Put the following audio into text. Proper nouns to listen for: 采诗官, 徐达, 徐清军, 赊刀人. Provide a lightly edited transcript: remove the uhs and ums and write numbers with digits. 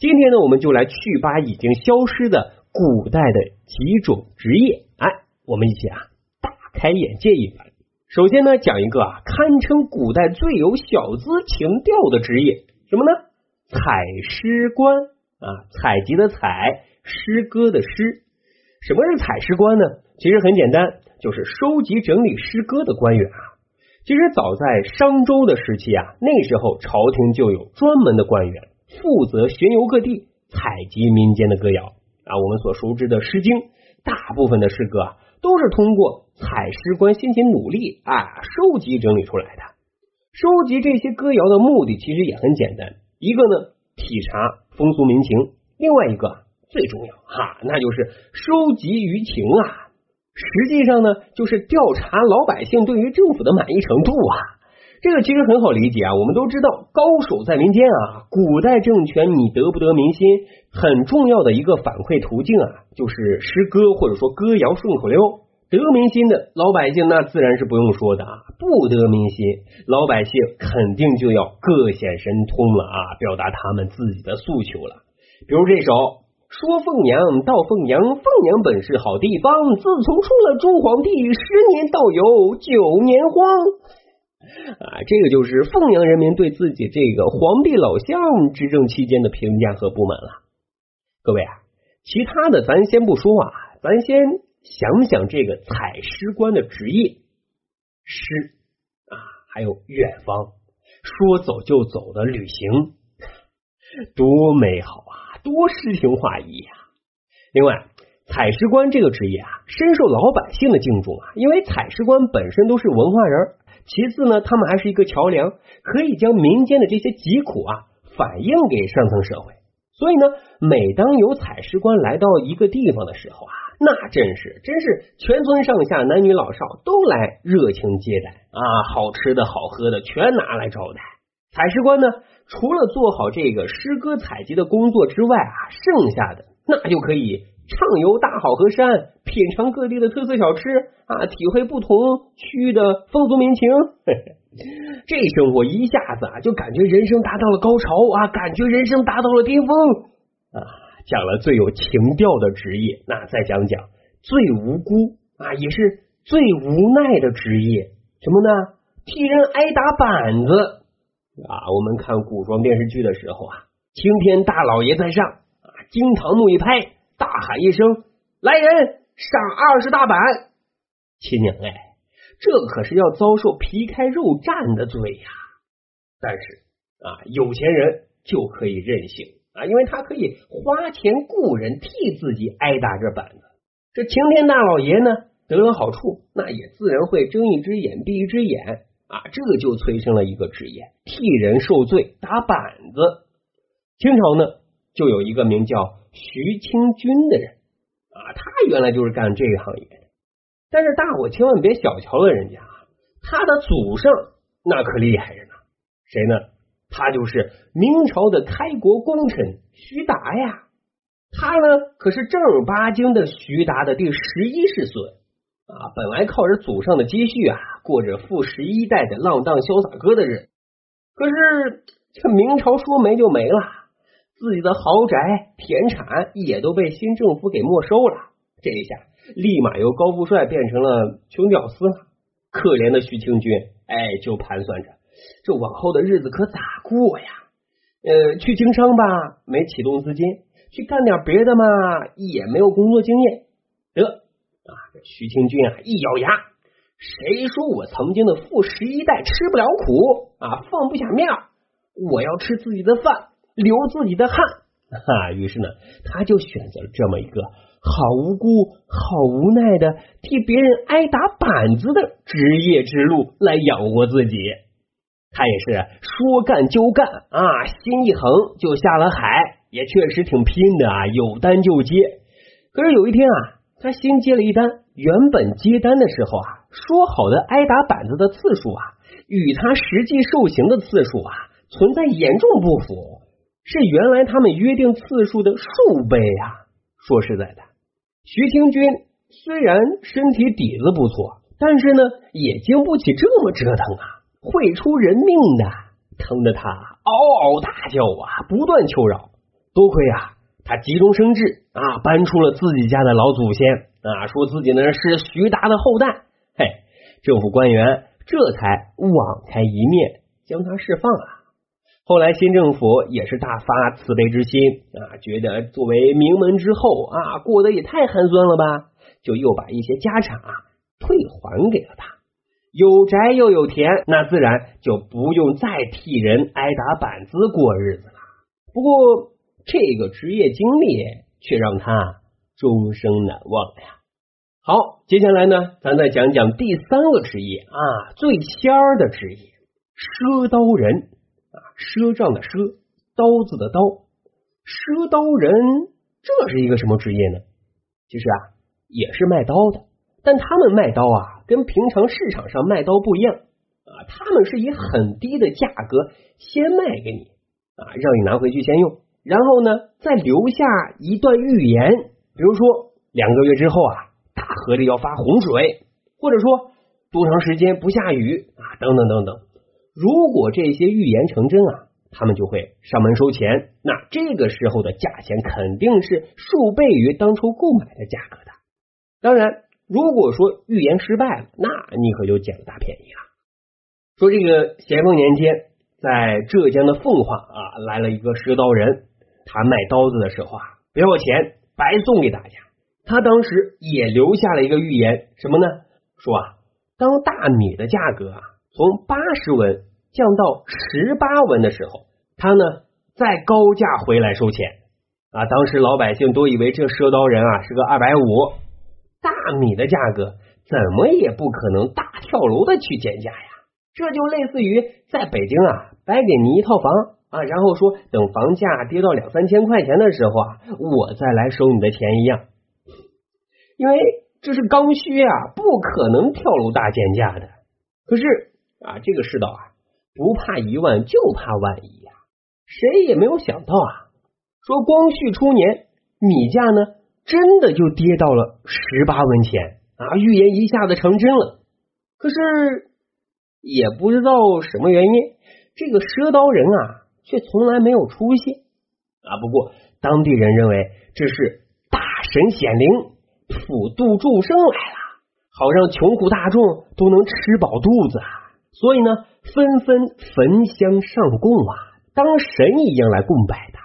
今天呢，我们就来去扒已经消失的古代的几种职业，哎，我们一起啊大开眼界一番。首先呢，讲一个啊堪称古代最有小资情调的职业，什么呢？采诗官啊，采集的采，诗歌的诗。什么是采诗官呢？其实很简单，就是收集整理诗歌的官员啊。其实早在商周的时期啊，那时候朝廷就有专门的官员，负责巡游各地，采集民间的歌谣啊。我们所熟知的《诗经》，大部分的诗歌都是通过采诗官辛勤努力啊收集整理出来的。收集这些歌谣的目的其实也很简单，一个呢体察风俗民情，另外一个最重要啊，那就是收集舆情啊。实际上呢，就是调查老百姓对于政府的满意程度啊。这个其实很好理解啊，我们都知道高手在民间啊，古代政权你得不得民心，很重要的一个反馈途径啊，就是诗歌或者说歌谣顺口溜。得民心的老百姓那自然是不用说的啊，不得民心，老百姓肯定就要各显神通了啊，表达他们自己的诉求了。比如这首说凤阳到凤阳，凤阳本是好地方，自从出了朱皇帝，10年盗有9年荒。啊，这个就是凤阳人民对自己这个皇帝老乡执政期间的评价和不满了。各位啊，其他的咱先不说啊，咱先想想这个采诗官的职业，诗啊，还有远方，说走就走的旅行，多美好啊，多诗情画意啊。另外，采诗官这个职业啊，深受老百姓的敬重啊，因为采诗官本身都是文化人。其次呢，他们还是一个桥梁，可以将民间的这些疾苦啊反映给上层社会。所以呢，每当有采诗官来到一个地方的时候啊，那真是全村上下男女老少都来热情接待啊，好吃的好喝的全拿来招待。采诗官呢，除了做好这个诗歌采集的工作之外啊，剩下的那就可以畅游大好河山，品尝各地的特色小吃啊，体会不同区域的风俗民情。这生活一下子啊，就感觉人生达到了高潮啊，感觉人生达到了巅峰啊。讲了最有情调的职业，那再讲讲最无辜啊，也是最无奈的职业，什么呢？替人挨打板子啊。我们看古装电视剧的时候啊，青天大老爷在上啊，惊堂木一拍，大喊一声，来人，赏20大板！亲娘哎，这可是要遭受皮开肉绽的罪呀！但是啊，有钱人就可以任性啊，因为他可以花钱雇人替自己挨打这板子。这晴天大老爷呢，得了好处，那也自然会睁一只眼闭一只眼啊，这就催生了一个职业，替人受罪打板子。清朝呢，就有一个名叫徐清军的人啊，他原来就是干这个行业的。但是大伙千万别小瞧了人家啊，他的祖上那可厉害着呢。谁呢？他就是明朝的开国功臣徐达呀。他呢可是正儿八经的徐达的第11世孙啊，本来靠着祖上的积蓄啊，过着富11代的浪荡潇洒哥的人。可是这明朝说没就没了。自己的豪宅田产也都被新政府给没收了，这一下立马由高富帅变成了穷屌丝了。可怜的徐清军哎，就盘算着这往后的日子可咋过呀？去经商吧，没启动资金；去干点别的嘛，也没有工作经验。得啊，这徐清军啊一咬牙，谁说我曾经的富11代吃不了苦啊，放不下面？我要吃自己的饭，流自己的汗啊。于是呢，他就选择了这么一个好无辜好无奈的替别人挨打板子的职业之路来养活自己。他也是说干就干啊，心一横就下了海，也确实挺拼的啊，有单就接。可是有一天啊，他新接了一单，原本接单的时候啊，说好的挨打板子的次数啊，与他实际受刑的次数啊，存在严重不符，是原来他们约定次数的数倍啊。说实在的，徐清军虽然身体底子不错，但是呢也经不起这么折腾啊，会出人命的。疼得他嗷嗷大叫啊，不断求饶。多亏啊他急中生智啊，搬出了自己家的老祖先啊，说自己呢是徐达的后代。嘿，政府官员这才网开一面，将他释放了。后来新政府也是大发慈悲之心啊，觉得作为名门之后啊，过得也太寒酸了吧，就又把一些家产啊退还给了他。有宅又有田，那自然就不用再替人挨打板子过日子了。不过这个职业经历却让他终生难忘呀。好，接下来呢，咱再讲讲第三个职业啊，最仙儿的职业，赊刀人。赊账的赊，刀子的刀，赊刀人，这是一个什么职业呢？其实啊，也是卖刀的，但他们卖刀啊，跟平常市场上卖刀不一样啊，他们是以很低的价格先卖给你啊，让你拿回去先用，然后呢，再留下一段预言，比如说2个月之后啊，大河里要发洪水，或者说多长时间不下雨啊，等等等等。如果这些预言成真啊，他们就会上门收钱，那这个时候的价钱肯定是数倍于当初购买的价格的。当然，如果说预言失败了，那你可就捡了大便宜了。说这个咸丰年间，在浙江的奉化啊，来了一个赊刀人，他卖刀子的时候啊，不要钱，白送给大家。他当时也留下了一个预言，什么呢？说啊，当大米的价格啊，从80文降到18文的时候，他呢再高价回来收钱啊！当时老百姓都以为这赊刀人啊是个250，大米的价格怎么也不可能大跳楼的去减价呀！这就类似于在北京啊白给你一套房啊，然后说等房价跌到2、3千块钱的时候啊，我再来收你的钱一样，因为这是刚需啊，不可能跳楼大减价的。可是啊，这个世道啊，不怕1万，就怕万一啊！谁也没有想到啊，说光绪初年米价呢，真的就跌到了18文钱啊！预言一下子成真了。可是也不知道什么原因，这个赊刀人啊，却从来没有出现啊。不过当地人认为这是大神显灵，普度众生来了，好让穷苦大众都能吃饱肚子啊！所以呢，纷纷焚香上供啊，当神一样来供拜的。